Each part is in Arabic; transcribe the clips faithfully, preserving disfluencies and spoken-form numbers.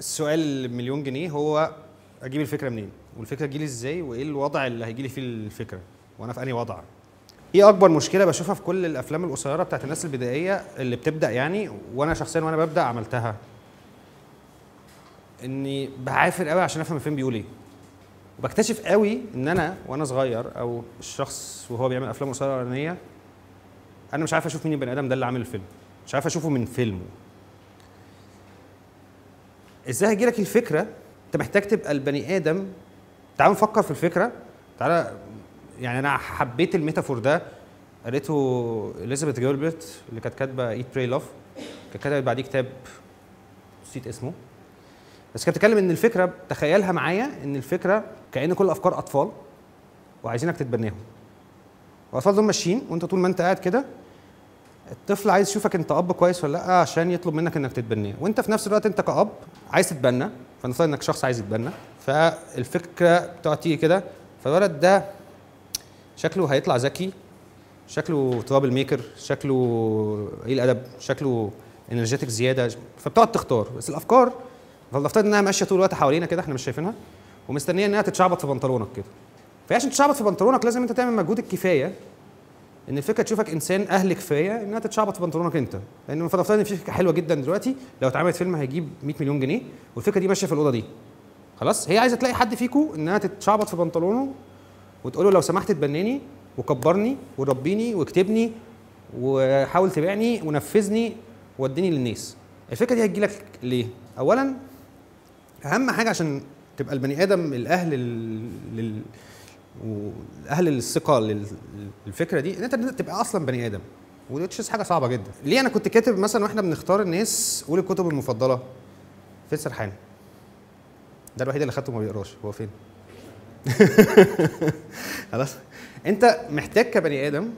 السؤال مليون جنيه هو اجيب الفكره منين؟ والفكره تجيلي ازاي؟ وايه الوضع اللي هيجيلي فيه الفكره؟ وانا في انهي وضع؟ ايه اكبر مشكله بشوفها في كل الافلام القصيره بتاعت الناس البدائيه اللي بتبدا يعني، وانا شخصيا وانا ببدا عملتها، اني بعافر قوي عشان افهم الفيلم بيقول ايه. وبكتشف قوي ان انا وانا صغير او الشخص وهو بيعمل افلام قصيره الاولانيه انا مش عارف اشوف مين البني ادم ده اللي عامل الفيلم، مش عارف اشوفه من فيلمه. ازاي هيجيلك الفكره؟ انت محتاج تبقى البني ادم. تعالوا نفكر في الفكره، تعالى يعني. انا حبيت الميتافور ده قريته اليزابيث جيلبرت اللي كانت كاتبه ايت براي لاف، كانت كتبت بعديه كتاب نسيت اسمه، بس كانت بتتكلم ان الفكره، تخيلها معايا ان الفكره كأن كل افكار اطفال وعايزينك تتبناهم، والاطفال دول ماشيين وانت طول ما انت قاعد كده الطفل عايز يشوفك انت اب كويس ولا لا عشان يطلب منك انك تتبناه، وانت في نفس الوقت انت كأب عايز تتبنى، فنفترض انك شخص عايز يتبنى، فالفكره بتقعد تيجي كده، فالولد ده شكله هيطلع ذكي، شكله ترابل ميكر، شكله قليل إيه الادب، شكله انرجيتك زياده، فبتقعد تختار، بس الافكار فلنفترض انها ماشيه طول الوقت حوالينا كده احنا مش شايفينها ومستنيه انها تتشعبط في بنطلونك كده. فعشان تتشعبط في بنطلونك لازم انت تعمل مجهود الكفايه ان الفكره تشوفك انسان اهل كفايه انها تتشعبط في بنطلونك انت، لان فلنفترض ان في فكره حلوه جدا دلوقتي لو اتعملت فيلم هيجيب مية مليون جنيه والفكره دي ماشيه في الاوضه دي. خلاص؟ هي عايزه تلاقي حد فيكم انها تتشعبط في بنطلونه وتقول له لو سمحت تبنيني وكبرني وربيني واكتبني وحاول تبيعني ونفذني ووديني للناس. الفكره دي هتجي لك ليه؟ اولا اهم حاجه عشان تبقى البني ادم الاهل لل والاهل الثقه للفكره دي ان انت تبقى اصلا بني ادم، ودي حاجه صعبه جدا. ليه انا كنت كاتب مثلا واحنا بنختار الناس قول الكتب المفضله فين سرحان؟ ده الوحيد اللي خدته ما بيقراش، هو فين؟ خلاص. انت محتاج كبني ادم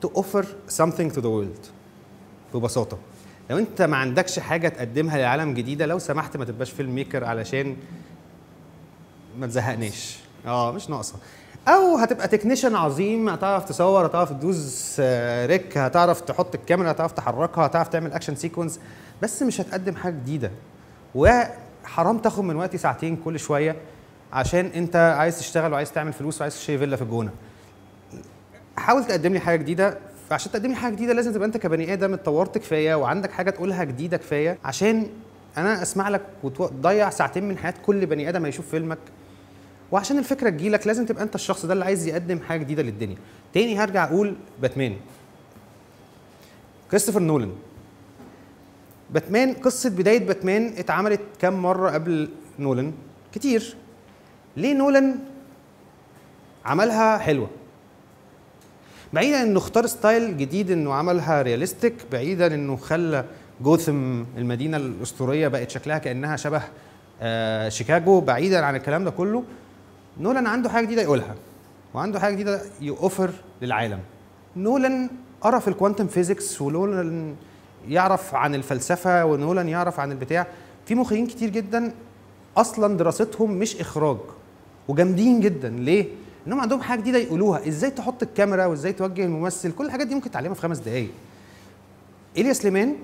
تو اوفر something to the world ببساطه. لو انت ما عندكش حاجه تقدمها للعالم جديده لو سمحت ما تبقاش فيلم ميكر علشان ما تزهقناش. اه مش ناقصه. او هتبقى تكنيشن عظيم، هتعرف تصور، هتعرف تدوز ريك، هتعرف تحط الكاميرا، هتعرف تحركها، هتعرف تعمل اكشن سيكونس، بس مش هتقدم حاجه جديده. وحرام تاخد من وقتي ساعتين كل شويه عشان انت عايز تشتغل وعايز تعمل فلوس وعايز تشتري فيلا في الجونه. حاول تقدم لي حاجه جديده، فعشان تقدم لي حاجه جديده لازم تبقى انت كبني ادم اتطورت كفايه وعندك حاجه تقولها جديده كفايه عشان انا اسمع لك وتضيع ساعتين من حياه كل بني ادم هيشوف فيلمك. وعشان الفكره تجيلك لازم تبقى انت الشخص ده اللي عايز يقدم حاجه جديده للدنيا. تاني هرجع اقول باتمان. كريستوفر نولان. باتمان، قصه بدايه باتمان اتعملت كام مره قبل نولان؟ كتير. ليه نولان عملها حلوه؟ بعيدا انه اختار ستايل جديد انه عملها رياليستيك، بعيدا انه خلى جوثم المدينه الاسطوريه بقت شكلها كانها شبه آه شيكاغو، بعيدا عن الكلام ده كله نولان عنده حاجه جديده يقولها وعنده حاجه جديده يوفر للعالم. نولان قرا في الكوانتم فيزيكس، ونولان يعرف عن الفلسفه، ونولان يعرف عن البتاع. في مخرجين كتير جدا اصلا دراستهم مش اخراج وجامدين جدا. ليه؟ انهم عندهم حاجه جديده يقولوها، ازاي تحط الكاميرا وازاي توجه الممثل، كل الحاجات دي ممكن تعلمها في خمس دقائق. ايليا سليمان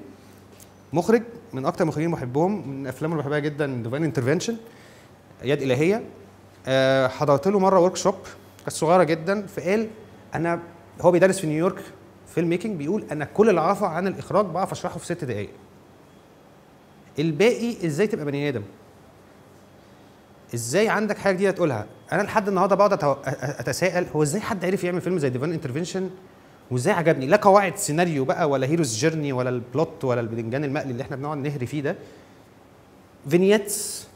مخرج من اكتر المخرجين محبهم، من افلامه اللي بحبها جدا ديفاين انترفنشن، يد الهيه. أه حضرت له مره ورك شوب كانت صغيره جدا، فقال انا هو بيدرس في نيويورك فيلم ميكنج، بيقول انا كل اللي اعرفه عن الاخراج بعرف اشرحه في ست دقائق. الباقي ازاي تبقى بني ادم؟ ازاي عندك حاجه جديده تقولها؟ انا لحد النهارده بقعد اتساءل هو ازاي حد عرف يعمل فيلم زي ديفاين انترفنشن وازاي عجبني؟ لا قواعد سيناريو بقى ولا هيروز جيرني ولا البلوت ولا البدنجان المقلي اللي احنا بنقعد نهري فيه ده. فينيتس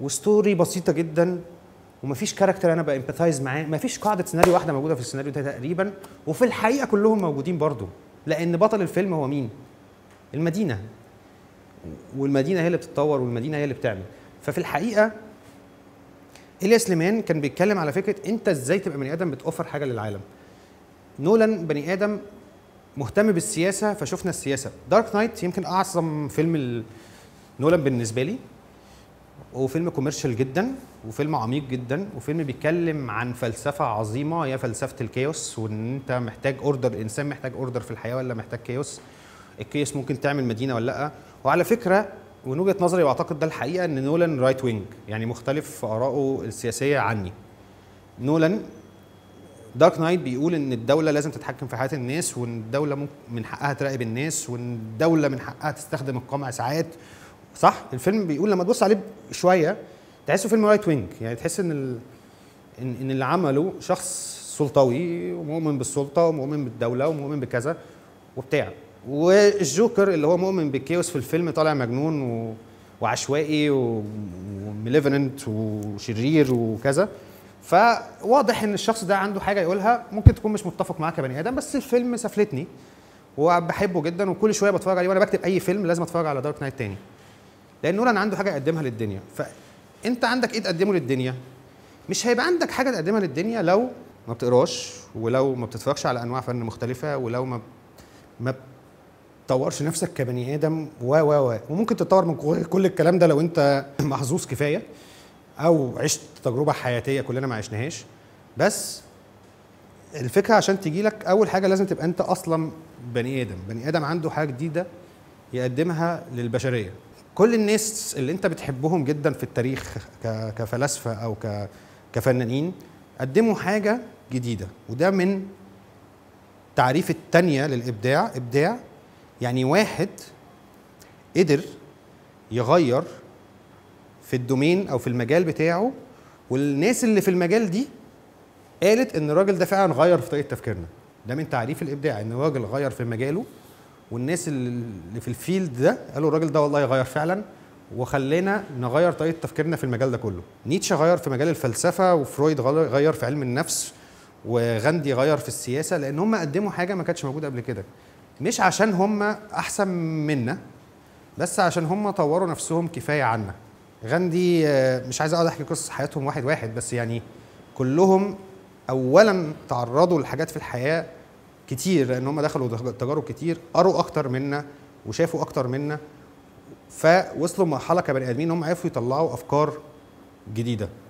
وستوري بسيطه جدا، ومفيش كاركتر انا بامباثايز معاه، مفيش قاعده سيناريو واحده موجوده في السيناريو ده تقريبا، وفي الحقيقه كلهم موجودين برضو، لان بطل الفيلم هو مين؟ المدينه. والمدينه هي اللي بتتطور والمدينه هي اللي بتعمل. ففي الحقيقه إيليا سليمان كان بيتكلم على فكره انت ازاي تبقى بني ادم بتوفر حاجه للعالم. نولان بني ادم مهتم بالسياسه، فشفنا السياسه. دارك نايت يمكن اعظم فيلم نولان بالنسبه لي، وفيلم كوميرشال جدا، وفيلم عميق جدا، وفيلم بيتكلم عن فلسفه عظيمه هي فلسفه الكيوس، وان انت محتاج اوردر، الانسان محتاج اوردر في الحياه ولا محتاج كيوس؟ الكيوس ممكن تعمل مدينه ولا لا؟ وعلى فكره ومن وجهه نظري واعتقد ده الحقيقه ان نولان رايت وينج، يعني مختلف في آرائه السياسيه عني. نولان دارك نايت بيقول ان الدوله لازم تتحكم في حياه الناس، وان الدوله من حقها تراقب الناس، وان الدوله من حقها تستخدم القمع ساعات، صح؟ الفيلم بيقول لما تبص عليه شويه تحسه فيلم رايت وينج، يعني تحس ان ال... ان اللي عمله شخص سلطوي ومؤمن بالسلطه ومؤمن بالدوله ومؤمن بكذا وبتاع. والجوكر اللي هو مؤمن بالكيوس في الفيلم طالع مجنون و... وعشوائي ومليفننت وشرير وكذا، فواضح ان الشخص ده عنده حاجه يقولها، ممكن تكون مش متفق معاه كبني ادم، بس الفيلم سفلتني وبحبه جدا وكل شويه بتفرج عليه. وانا بكتب اي فيلم لازم اتفرج على دارك نايت تاني، لان نولان عنده حاجه يقدمها للدنيا. فانت عندك ايه تقدمه للدنيا؟ مش هيبقى عندك حاجه تقدمها للدنيا لو ما بتقراش، ولو ما بتتفرجش على انواع فن مختلفه، ولو ما ما بتطورش نفسك كبني ادم و و و وممكن تتطور من كل الكلام ده لو انت محظوظ كفايه او عشت تجربه حياتيه كلنا ما عشناهاش. بس الفكره عشان تجي لك اول حاجه لازم تبقى انت اصلا بني ادم، بني ادم عنده حاجه جديده يقدمها للبشريه. كل الناس اللي انت بتحبهم جدا في التاريخ كفلاسفه او كفنانين قدموا حاجه جديده، وده من تعريف التانية للابداع. ابداع يعني واحد قدر يغير في الدومين او في المجال بتاعه، والناس اللي في المجال دي قالت ان الراجل ده فعلا غير في طريقه تفكيرنا. ده من تعريف الابداع، ان الراجل غير في مجاله، والناس اللي في الفيلد ده قالوا الراجل ده والله غير فعلا وخلينا نغير طريقه تفكيرنا في المجال ده كله. نيتشه غير في مجال الفلسفه، وفرويد غير في علم النفس، وغاندي غير في السياسه، لان هم قدموا حاجه ما كانتش موجوده قبل كده. مش عشان هم احسن منا، بس عشان هم طوروا نفسهم كفايه عنا. غاندي مش عايز اقعد احكي قصص حياتهم واحد واحد، بس يعني كلهم اولا تعرضوا لحاجات في الحياه كتير، لان هم دخلوا تجارب كتير، قروا اكتر منا وشافوا اكتر منا، فوصلوا لمرحله كبني ادمين هم عرفوا يطلعوا افكار جديده.